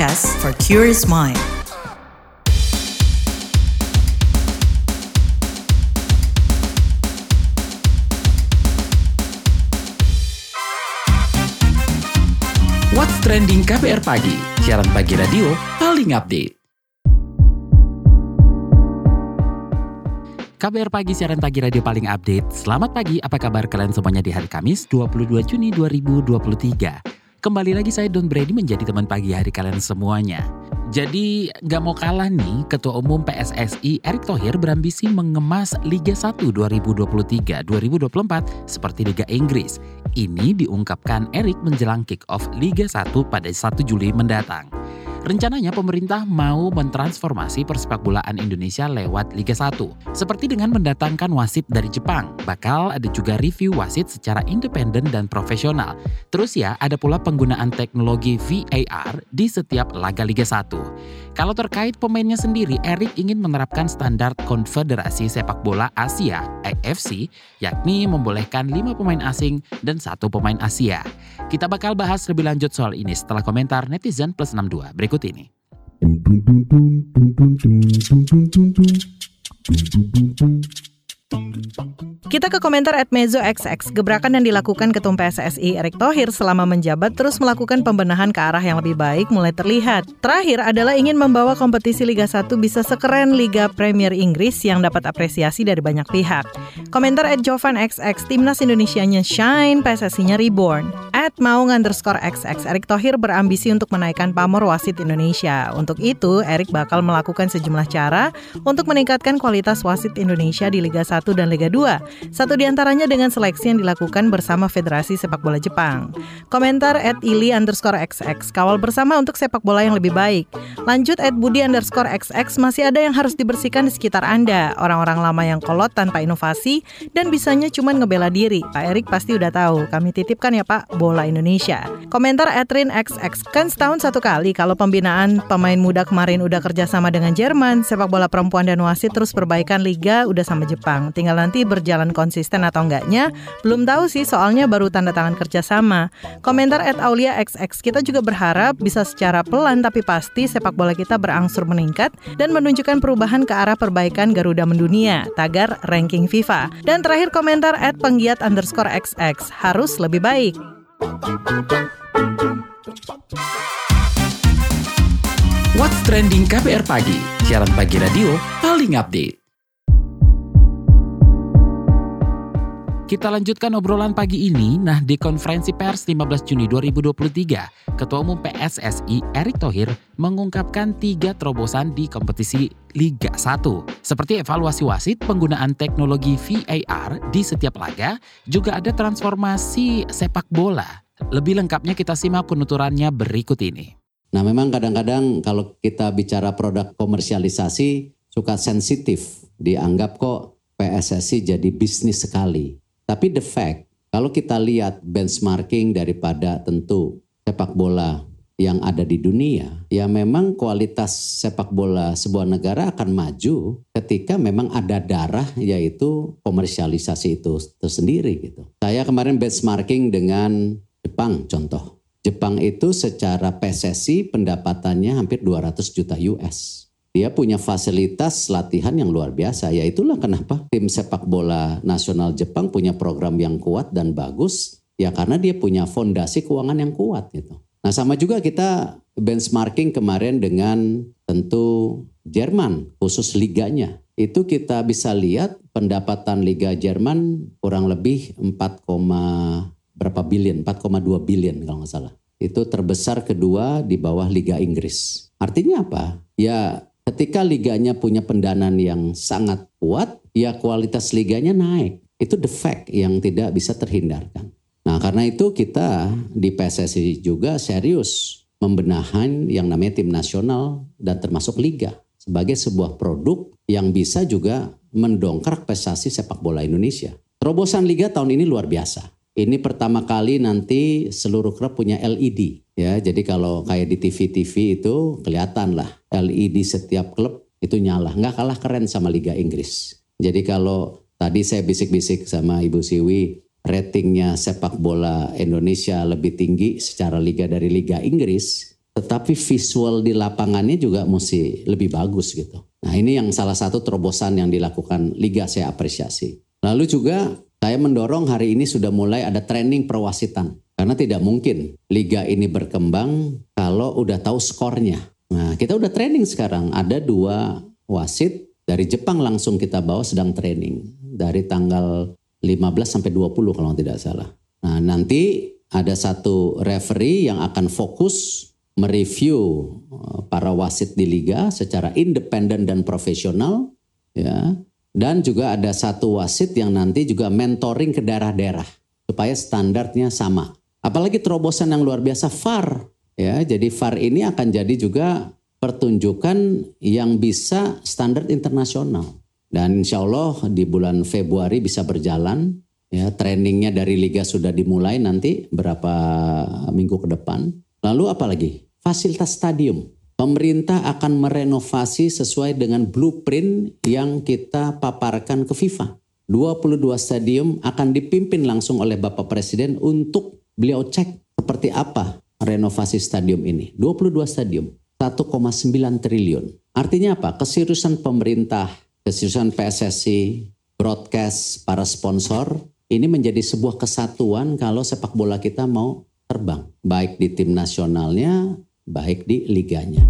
podcast for curious mind. What's Trending KBR Pagi, siaran pagi radio paling update. KBR Pagi, siaran pagi radio paling update. Selamat pagi, apa kabar kalian semuanya di hari Kamis 22 Juni 2023. Kembali lagi saya Don Brady menjadi teman pagi hari kalian semuanya. Jadi gak mau kalah nih, Ketua Umum PSSI Erick Thohir berambisi mengemas Liga 1 2023-2024 seperti Liga Inggris. Ini diungkapkan Erick menjelang kick-off Liga 1 pada 1 Juli mendatang. Rencananya pemerintah mau mentransformasi persepakbolaan Indonesia lewat Liga 1, seperti dengan mendatangkan wasit dari Jepang. Bakal ada juga review wasit secara independen dan profesional. Terus ya, ada pula penggunaan teknologi VAR di setiap laga Liga 1. Kalau terkait pemainnya sendiri, Erick ingin menerapkan standar Konfederasi Sepak Bola Asia AFC, yakni membolehkan 5 pemain asing dan 1 pemain Asia. Kita bakal bahas lebih lanjut soal ini setelah komentar netizen plus 62 berikut ini. Kita ke komentar @mezoxx. Gebrakan yang dilakukan Ketum PSSI Erick Thohir selama menjabat terus melakukan pembenahan ke arah yang lebih baik mulai terlihat. Terakhir adalah ingin membawa kompetisi Liga 1 bisa sekeren Liga Premier Inggris yang dapat apresiasi dari banyak pihak. Komentar @jovanxx. Timnas Indonesianya shine, PSSI-nya reborn. @maung_xx. Erick Thohir berambisi untuk menaikkan pamor wasit Indonesia. Untuk itu, Erick bakal melakukan sejumlah cara untuk meningkatkan kualitas wasit Indonesia di Liga 1 dan Liga 2. Satu diantaranya dengan seleksi yang dilakukan bersama Federasi Sepak Bola Jepang. Komentar @ili_xx. Kawal bersama untuk sepak bola yang lebih baik. Lanjut @budi_xx. Masih ada yang harus dibersihkan di sekitar Anda. Orang-orang lama yang kolot tanpa inovasi dan bisanya cuma ngebela diri. Pak Erick pasti udah tahu. Kami titipkan ya Pak, bola Indonesia. Komentar @rinxx. Kan setahun 1 kali, kalau pembinaan pemain muda kemarin udah kerjasama dengan Jerman, sepak bola perempuan dan wasit terus perbaikan liga udah sama Jepang. Tinggal nanti berjalan konsisten atau enggaknya, belum tahu sih soalnya baru tanda tangan kerjasama. Komentar @auliaxx. Kita juga berharap bisa secara pelan tapi pasti sepak bola kita berangsur meningkat dan menunjukkan perubahan ke arah perbaikan Garuda mendunia, tagar ranking FIFA. Dan terakhir komentar @penggiat_xx. Harus lebih baik. What's Trending KBR Pagi, siaran pagi radio paling update. Kita lanjutkan obrolan pagi ini. Nah, di konferensi pers 15 Juni 2023, Ketua Umum PSSI Erick Thohir mengungkapkan 3 terobosan di kompetisi Liga 1. Seperti evaluasi wasit, penggunaan teknologi VAR di setiap laga, juga ada transformasi sepak bola. Lebih lengkapnya kita simak penuturannya berikut ini. Nah, memang kadang-kadang kalau kita bicara produk komersialisasi, suka sensitif, dianggap kok PSSI jadi bisnis sekali. Tapi the fact, kalau kita lihat benchmarking daripada tentu sepak bola yang ada di dunia, ya memang kualitas sepak bola sebuah negara akan maju ketika memang ada darah, yaitu komersialisasi itu tersendiri gitu. Saya kemarin benchmarking dengan Jepang contoh. Jepang itu secara PSSI pendapatannya hampir 200 juta US. Dia punya fasilitas latihan yang luar biasa. Ya itulah kenapa tim sepak bola nasional Jepang punya program yang kuat dan bagus. Ya karena dia punya fondasi keuangan yang kuat gitu. Nah sama juga kita benchmarking kemarin dengan tentu Jerman, khusus liganya. Itu kita bisa lihat pendapatan Liga Jerman kurang lebih 4,2 billion kalau nggak salah. Itu terbesar kedua di bawah Liga Inggris. Artinya apa? Ya ketika liganya punya pendanaan yang sangat kuat, ya kualitas liganya naik. Itu the fact yang tidak bisa terhindarkan. Nah karena itu kita di PSSI juga serius membenahan yang namanya tim nasional dan termasuk liga sebagai sebuah produk yang bisa juga mendongkrak prestasi sepak bola Indonesia. Terobosan liga tahun ini luar biasa. Ini pertama kali nanti seluruh klub punya LED. Ya, jadi kalau kayak di TV-TV itu kelihatan lah LED setiap klub itu nyala. Nggak kalah keren sama Liga Inggris. Jadi kalau tadi saya bisik-bisik sama Ibu Siwi, ratingnya sepak bola Indonesia lebih tinggi secara liga dari Liga Inggris. Tetapi visual di lapangannya juga mesti lebih bagus gitu. Nah ini yang salah satu terobosan yang dilakukan Liga, saya apresiasi. Lalu juga saya mendorong hari ini sudah mulai ada training perwasitan. Karena tidak mungkin Liga ini berkembang kalau udah tahu skornya. Nah kita udah training sekarang, ada 2 wasit dari Jepang langsung kita bawa sedang training. Dari tanggal 15 sampai 20 kalau tidak salah. Nah nanti ada 1 referee yang akan fokus mereview para wasit di liga secara independen dan profesional, ya. Dan juga ada 1 wasit yang nanti juga mentoring ke daerah-daerah supaya standarnya sama. Apalagi terobosan yang luar biasa VAR, ya. Jadi VAR ini akan jadi juga pertunjukan yang bisa standar internasional. Dan insya Allah di bulan Februari bisa berjalan, ya. Trainingnya dari liga sudah dimulai nanti berapa minggu ke depan. Lalu apalagi? Fasilitas stadium. Pemerintah akan merenovasi sesuai dengan blueprint yang kita paparkan ke FIFA. 22 stadium akan dipimpin langsung oleh Bapak Presiden untuk beliau cek seperti apa renovasi stadium ini. 22 stadium, 1,9 triliun. Artinya apa? Keseriusan pemerintah, keseriusan PSSI, broadcast, para sponsor, ini menjadi sebuah kesatuan kalau sepak bola kita mau terbang, baik di tim nasionalnya, baik di liganya.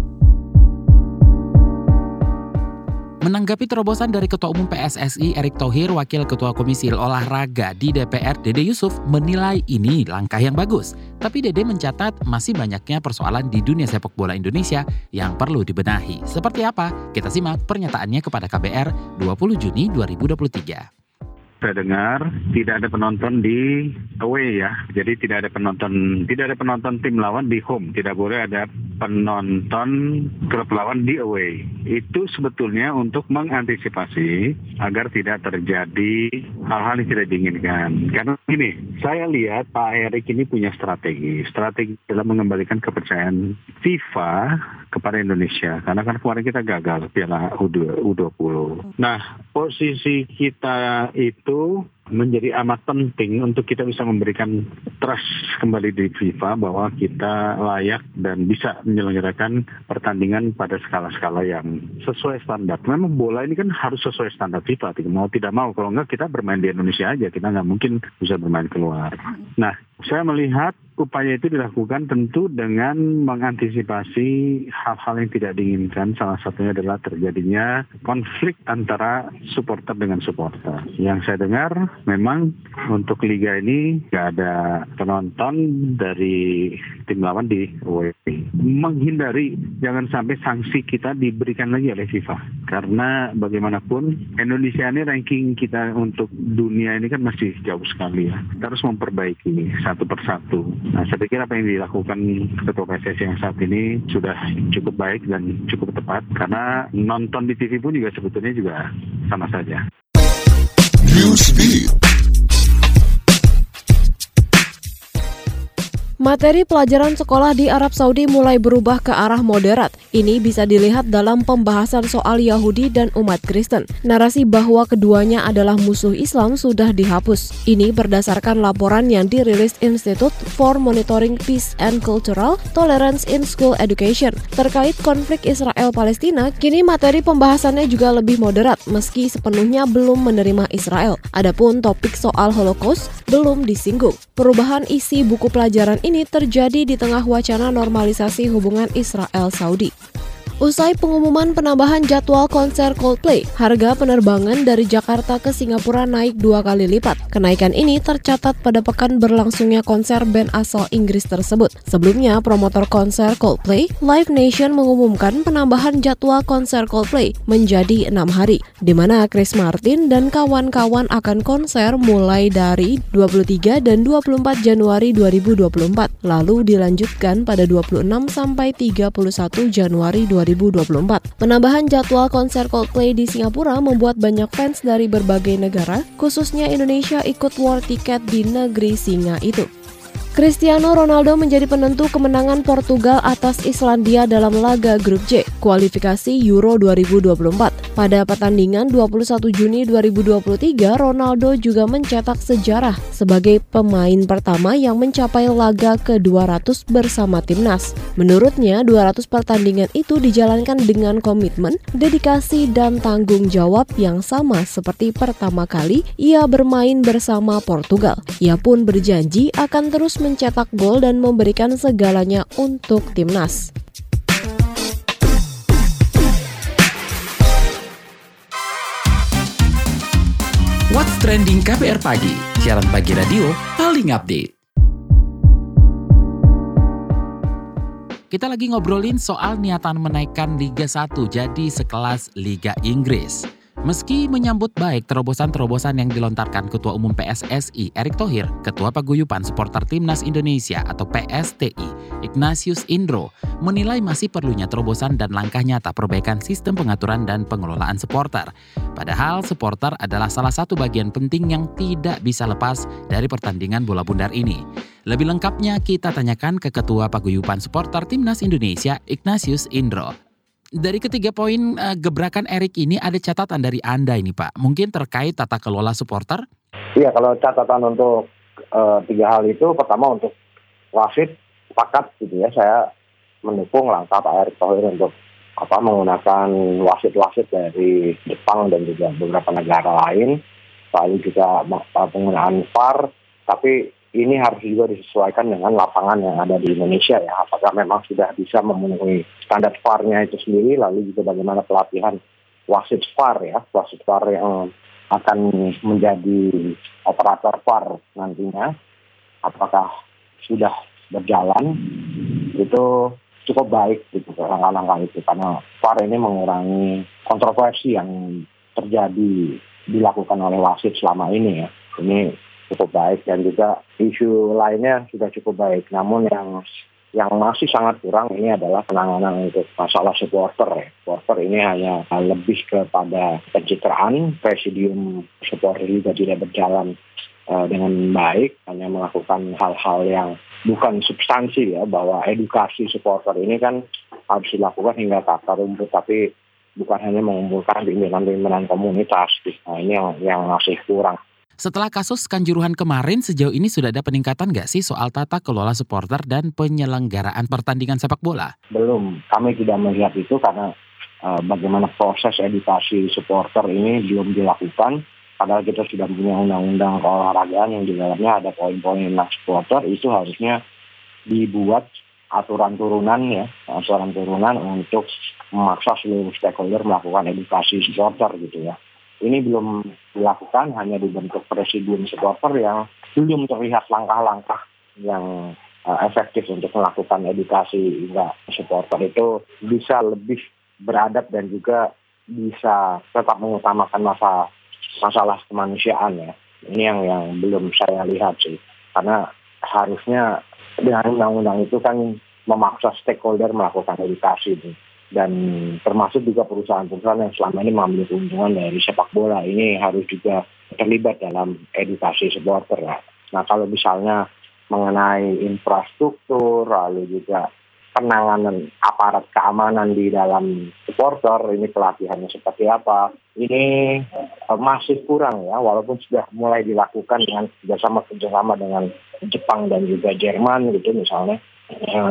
Menanggapi terobosan dari Ketua Umum PSSI Erick Thohir, Wakil Ketua Komisi Olahraga di DPR Dede Yusuf menilai ini langkah yang bagus. Tapi Dede mencatat masih banyaknya persoalan di dunia sepak bola Indonesia yang perlu dibenahi. Seperti apa? Kita simak pernyataannya kepada KBR 20 Juni 2023. Saya dengar tidak ada penonton di away ya, jadi tidak ada penonton tim lawan di home, tidak boleh ada penonton klub lawan di away. Itu sebetulnya untuk mengantisipasi agar tidak terjadi hal-hal yang tidak diinginkan. Karena gini, saya lihat Pak Erick ini punya strategi dalam mengembalikan kepercayaan FIFA kepada Indonesia. Karena kan kemarin kita gagal Piala U20. Nah, posisi kita itu menjadi amat penting untuk kita bisa memberikan trust kembali di FIFA bahwa kita layak dan bisa menyelenggarakan pertandingan pada skala-skala yang sesuai standar. Memang bola ini kan harus sesuai standar FIFA, mau tidak mau. Kalau enggak kita bermain di Indonesia aja, kita nggak mungkin bisa bermain keluar. Nah, saya melihat upaya itu dilakukan tentu dengan mengantisipasi hal-hal yang tidak diinginkan. Salah satunya adalah terjadinya konflik antara supporter dengan supporter. Yang saya dengar memang untuk liga ini nggak ada penonton dari tim lawan di away. Menghindari jangan sampai sanksi kita diberikan lagi oleh FIFA. Karena bagaimanapun Indonesia ini ranking kita untuk dunia ini kan masih jauh sekali ya. Kita harus memperbaiki satu persatu. Nah, saya pikir apa yang dilakukan Ketua PSSI yang saat ini sudah cukup baik dan cukup tepat. Karena nonton di TV pun juga sebetulnya juga sama saja. Materi pelajaran sekolah di Arab Saudi mulai berubah ke arah moderat. Ini bisa dilihat dalam pembahasan soal Yahudi dan umat Kristen. Narasi bahwa keduanya adalah musuh Islam sudah dihapus. Ini berdasarkan laporan yang dirilis Institute for Monitoring Peace and Cultural Tolerance in School Education. Terkait konflik Israel-Palestina, kini materi pembahasannya juga lebih moderat meski sepenuhnya belum menerima Israel. Adapun topik soal Holocaust belum disinggung. Perubahan isi buku pelajaran ini terjadi di tengah wacana normalisasi hubungan Israel-Saudi. Usai pengumuman penambahan jadwal konser Coldplay, harga penerbangan dari Jakarta ke Singapura naik 2 kali lipat. Kenaikan ini tercatat pada pekan berlangsungnya konser band asal Inggris tersebut. Sebelumnya, promotor konser Coldplay, Live Nation mengumumkan penambahan jadwal konser Coldplay menjadi 6 hari, di mana Chris Martin dan kawan-kawan akan konser mulai dari 23 dan 24 Januari 2024, lalu dilanjutkan pada 26 sampai 31 Januari 2024. Penambahan jadwal konser Coldplay di Singapura membuat banyak fans dari berbagai negara, khususnya Indonesia, ikut war tiket di negeri singa itu. Cristiano Ronaldo menjadi penentu kemenangan Portugal atas Islandia dalam laga grup C kualifikasi Euro 2024. Pada pertandingan 21 Juni 2023, Ronaldo juga mencetak sejarah sebagai pemain pertama yang mencapai laga ke-200 bersama timnas. Menurutnya, 200 pertandingan itu dijalankan dengan komitmen, dedikasi, dan tanggung jawab yang sama seperti pertama kali ia bermain bersama Portugal. Ia pun berjanji akan terus mencetak gol dan memberikan segalanya untuk timnas. What's Trending KBR Pagi, siaran pagi radio paling update. Kita lagi ngobrolin soal niatan menaikkan Liga 1 jadi sekelas Liga Inggris. Meski menyambut baik terobosan-terobosan yang dilontarkan Ketua Umum PSSI Erick Thohir, Ketua Paguyuban Supporter Timnas Indonesia atau PSTI Ignatius Indro menilai masih perlunya terobosan dan langkah nyata perbaikan sistem pengaturan dan pengelolaan supporter. Padahal supporter adalah salah satu bagian penting yang tidak bisa lepas dari pertandingan bola bundar ini. Lebih lengkapnya kita tanyakan ke Ketua Paguyuban Supporter Timnas Indonesia Ignatius Indro. Dari ketiga poin gebrakan Erick ini ada catatan dari Anda ini Pak, mungkin terkait tata kelola supporter? Iya, kalau catatan untuk tiga hal itu, pertama untuk wasit sepakat gitu ya, saya mendukung langkah Pak Erick Thohir untuk menggunakan wasit-wasit dari Jepang dan juga beberapa negara lain, lalu juga penggunaan VAR, tapi ini harus juga disesuaikan dengan lapangan yang ada di Indonesia ya. Apakah memang sudah bisa memenuhi standar VAR-nya itu sendiri, lalu juga bagaimana pelatihan wasit VAR ya. Wasit VAR yang akan menjadi operator VAR nantinya. Apakah sudah berjalan, itu cukup baik gitu langkah-langkah itu. Karena VAR ini mengurangi kontroversi yang terjadi dilakukan oleh wasit selama ini ya. Ini cukup baik, dan juga isu lainnya sudah cukup baik. Namun yang masih sangat kurang ini adalah penanganan untuk masalah supporter. Supporter ini hanya lebih kepada pencitraan, presidium supporter juga tidak berjalan dengan baik, hanya melakukan hal-hal yang bukan substansi ya, bahwa edukasi supporter ini kan harus dilakukan hingga akar rumput, tapi bukan hanya mengumpulkan pimpinan-pimpinan komunitas. Nah, ini yang masih kurang. Setelah kasus Kanjuruhan kemarin, sejauh ini sudah ada peningkatan nggak sih soal tata kelola supporter dan penyelenggaraan pertandingan sepak bola? Belum, kami tidak melihat itu karena bagaimana proses edukasi supporter ini belum dilakukan. Padahal kita sudah punya undang-undang keolahragaan yang di dalamnya ada poin-poin tentang supporter, itu harusnya dibuat aturan turunan ya, aturan turunan untuk memaksa seluruh stakeholder melakukan edukasi supporter gitu ya. Ini belum dilakukan, hanya dibentuk presidium supporter yang belum terlihat langkah-langkah yang efektif untuk melakukan edukasi hingga supporter itu bisa lebih beradab dan juga bisa tetap mengutamakan masalah kemanusiaan ya. Ini yang belum saya lihat sih, karena harusnya dengan undang-undang itu kan memaksa stakeholder melakukan edukasi nih. Dan termasuk juga perusahaan-perusahaan yang selama ini mengambil keuntungan dari sepak bola ini harus juga terlibat dalam edukasi supporter ya. Nah, kalau misalnya mengenai infrastruktur, lalu juga penanganan aparat keamanan di dalam supporter, ini pelatihannya seperti apa, ini masih kurang ya, walaupun sudah mulai dilakukan dengan kerjasama dengan Jepang dan juga Jerman gitu misalnya.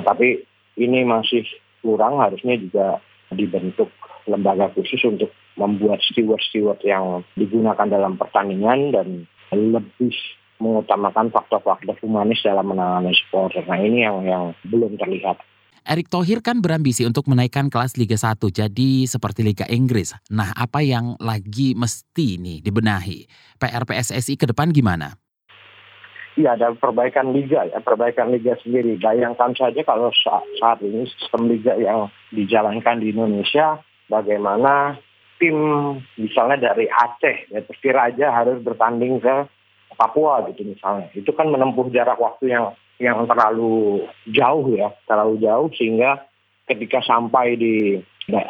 Tapi ini masih kurang, harusnya juga dibentuk lembaga khusus untuk membuat steward-steward yang digunakan dalam pertandingan dan lebih mengutamakan faktor-faktor humanis dalam menangani supporter. Nah, ini yang belum terlihat. Erick Thohir kan berambisi untuk menaikkan kelas Liga 1 jadi seperti Liga Inggris. Nah, apa yang lagi mesti nih dibenahi? PR PSSI ke depan gimana? Iya, ada perbaikan liga ya, perbaikan liga sendiri. Bayangkan saja kalau saat ini sistem liga yang dijalankan di Indonesia, bagaimana tim misalnya dari Aceh, dari Persiraja harus bertanding ke Papua gitu misalnya. Itu kan menempuh jarak waktu yang terlalu jauh ya, terlalu jauh, sehingga ketika sampai di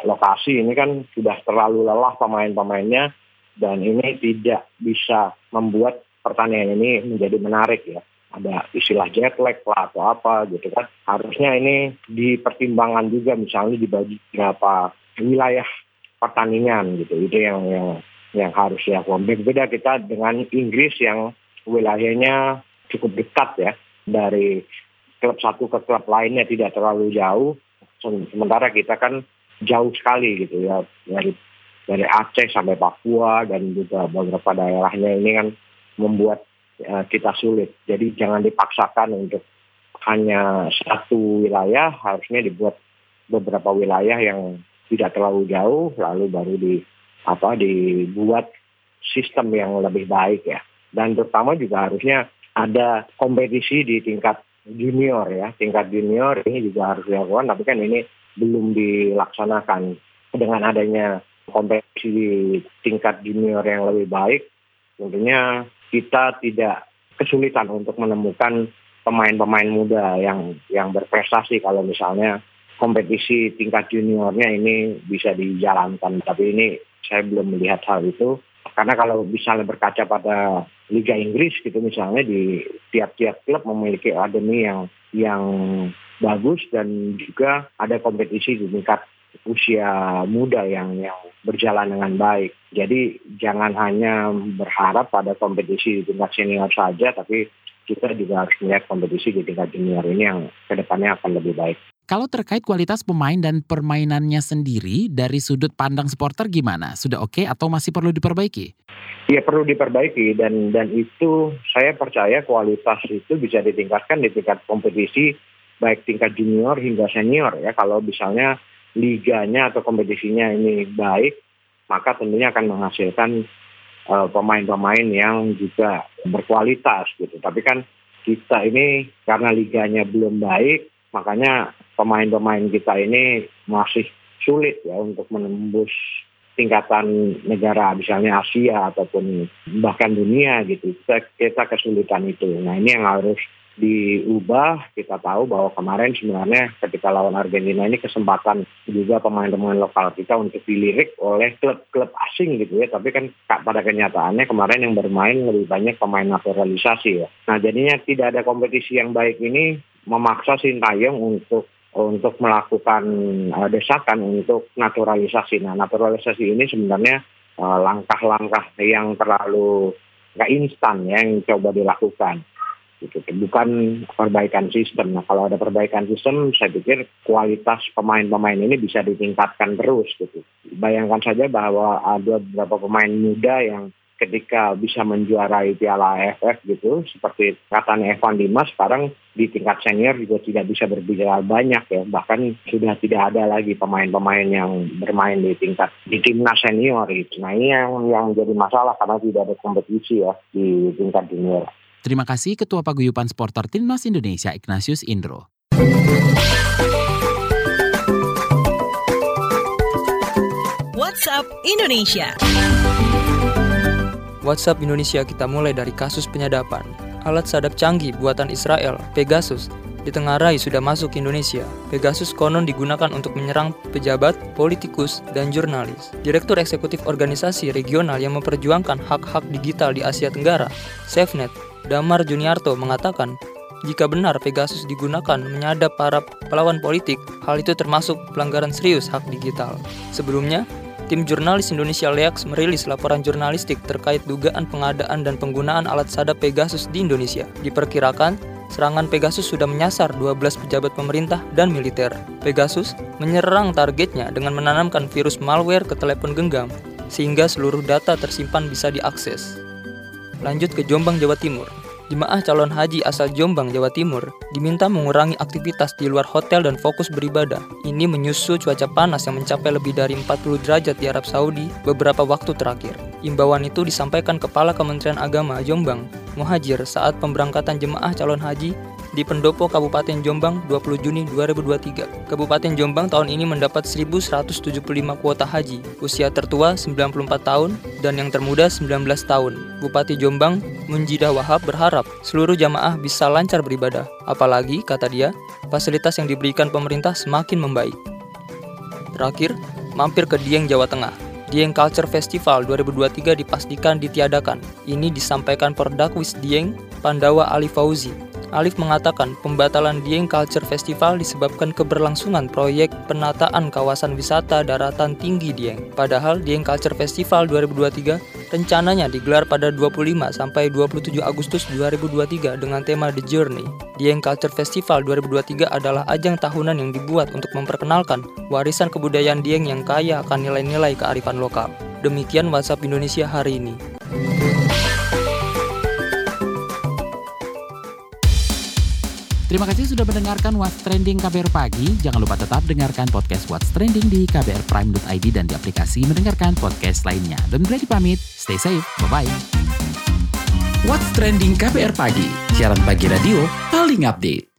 lokasi ini kan sudah terlalu lelah pemain-pemainnya, dan ini tidak bisa membuat pertandingan ini menjadi menarik ya. ada istilah jet lag lah atau apa gitu kan. Harusnya ini dipertimbangkan juga, misalnya dibagi berapa wilayah pertandingan gitu. Itu yang harus dilakukan. Beda kita dengan Inggris yang wilayahnya cukup dekat ya, dari klub satu ke klub lainnya tidak terlalu jauh. Sementara kita kan jauh sekali gitu ya, dari Aceh sampai Papua dan juga beberapa daerahnya ini kan membuat kita sulit. Jadi jangan dipaksakan untuk hanya satu wilayah, harusnya dibuat beberapa wilayah yang tidak terlalu jauh lalu baru dibuat sistem yang lebih baik ya. Dan terutama juga harusnya ada kompetisi di tingkat junior ya. Tingkat junior ini juga harus dilakukan, tapi kan ini belum dilaksanakan. Dengan adanya kompetisi di tingkat junior yang lebih baik, tentunya kita tidak kesulitan untuk menemukan pemain-pemain muda yang berprestasi kalau misalnya kompetisi tingkat juniornya ini bisa dijalankan. Tapi ini saya belum melihat hal itu, karena kalau misalnya berkaca pada Liga Inggris gitu misalnya, di tiap-tiap klub memiliki akademi yang bagus dan juga ada kompetisi di tingkat usia muda yang berjalan dengan baik. Jadi jangan hanya berharap pada kompetisi di tingkat senior saja, tapi kita juga harus melihat kompetisi di tingkat junior ini yang kedepannya akan lebih baik. Kalau terkait kualitas pemain dan permainannya sendiri, dari sudut pandang supporter gimana? Sudah oke atau masih perlu diperbaiki? Ya, perlu diperbaiki dan itu saya percaya kualitas itu bisa ditingkatkan di tingkat kompetisi, baik tingkat junior hingga senior ya. Kalau misalnya liganya atau kompetisinya ini baik, maka tentunya akan menghasilkan pemain-pemain yang juga berkualitas gitu. Tapi kan kita ini karena liganya belum baik, makanya pemain-pemain kita ini masih sulit ya untuk menembus tingkatan negara misalnya Asia ataupun bahkan dunia gitu. Kita kesulitan itu. Nah, ini yang harus diubah. Kita tahu bahwa kemarin sebenarnya ketika lawan Argentina ini kesempatan juga pemain-pemain lokal kita untuk dilirik oleh klub-klub asing gitu ya, tapi kan pada kenyataannya kemarin yang bermain lebih banyak pemain naturalisasi ya. Nah, jadinya tidak ada kompetisi yang baik ini memaksa Sintayong untuk melakukan desakan untuk naturalisasi. Nah, naturalisasi ini sebenarnya langkah-langkah yang terlalu nggak instan yang coba dilakukan. Itu bukan perbaikan sistem. Nah, kalau ada perbaikan sistem, saya pikir kualitas pemain-pemain ini bisa ditingkatkan terus gitu. Bayangkan saja bahwa ada beberapa pemain muda yang ketika bisa menjuarai Piala AFF gitu, seperti Katan Evan Dimas, sekarang di tingkat senior juga tidak bisa berbicara banyak ya. Bahkan sudah tidak ada lagi pemain-pemain yang bermain di timnas senior gitu. Nah, ini yang menjadi masalah karena tidak ada kompetisi ya di tingkat junior. Terima kasih Ketua Paguyuban Sporter Timnas Indonesia Ignatius Indro. WhatsApp Indonesia. WhatsApp Indonesia kita mulai dari kasus penyadapan. Alat sadap canggih buatan Israel, Pegasus, ditengarai sudah masuk ke Indonesia. Pegasus konon digunakan untuk menyerang pejabat, politikus, dan jurnalis. Direktur Eksekutif Organisasi Regional yang memperjuangkan hak-hak digital di Asia Tenggara, SafeNet, Damar Juniarto mengatakan, jika benar Pegasus digunakan menyadap para pelawan politik, hal itu termasuk pelanggaran serius hak digital. Sebelumnya, tim jurnalis Indonesia Leaks merilis laporan jurnalistik terkait dugaan pengadaan dan penggunaan alat sadap Pegasus di Indonesia. Diperkirakan, serangan Pegasus sudah menyasar 12 pejabat pemerintah dan militer. Pegasus menyerang targetnya dengan menanamkan virus malware ke telepon genggam, sehingga seluruh data tersimpan bisa diakses. Lanjut ke Jombang, Jawa Timur. Jemaah calon haji asal Jombang, Jawa Timur diminta mengurangi aktivitas di luar hotel dan fokus beribadah. Ini menyusul cuaca panas yang mencapai lebih dari 40 derajat di Arab Saudi beberapa waktu terakhir. Imbauan itu disampaikan Kepala Kementerian Agama Jombang, Muhajir, saat pemberangkatan jemaah calon haji di Pendopo Kabupaten Jombang 20 Juni 2023. Kabupaten Jombang tahun ini mendapat 1.175 kuota haji, usia tertua 94 tahun dan yang termuda 19 tahun. Bupati Jombang, Munjidah Wahab, berharap seluruh jamaah bisa lancar beribadah. Apalagi, kata dia, fasilitas yang diberikan pemerintah semakin membaik. Terakhir, mampir ke Dieng, Jawa Tengah. Dieng Culture Festival 2023 dipastikan ditiadakan. Ini disampaikan Perdakwis Dieng, Pandawa Ali Fauzi. Alif mengatakan pembatalan Dieng Culture Festival disebabkan keberlangsungan proyek penataan kawasan wisata daratan tinggi Dieng. Padahal Dieng Culture Festival 2023 rencananya digelar pada 25 sampai 27 Agustus 2023 dengan tema The Journey. Dieng Culture Festival 2023 adalah ajang tahunan yang dibuat untuk memperkenalkan warisan kebudayaan Dieng yang kaya akan nilai-nilai kearifan lokal. Demikian WhatsApp Indonesia hari ini. Terima kasih sudah mendengarkan What's Trending KBR Pagi. Jangan lupa tetap dengarkan podcast What's Trending di kbrprime.id dan di aplikasi mendengarkan podcast lainnya. Don Brady pamit, stay safe, bye-bye. What's Trending KBR Pagi, siaran pagi radio paling update.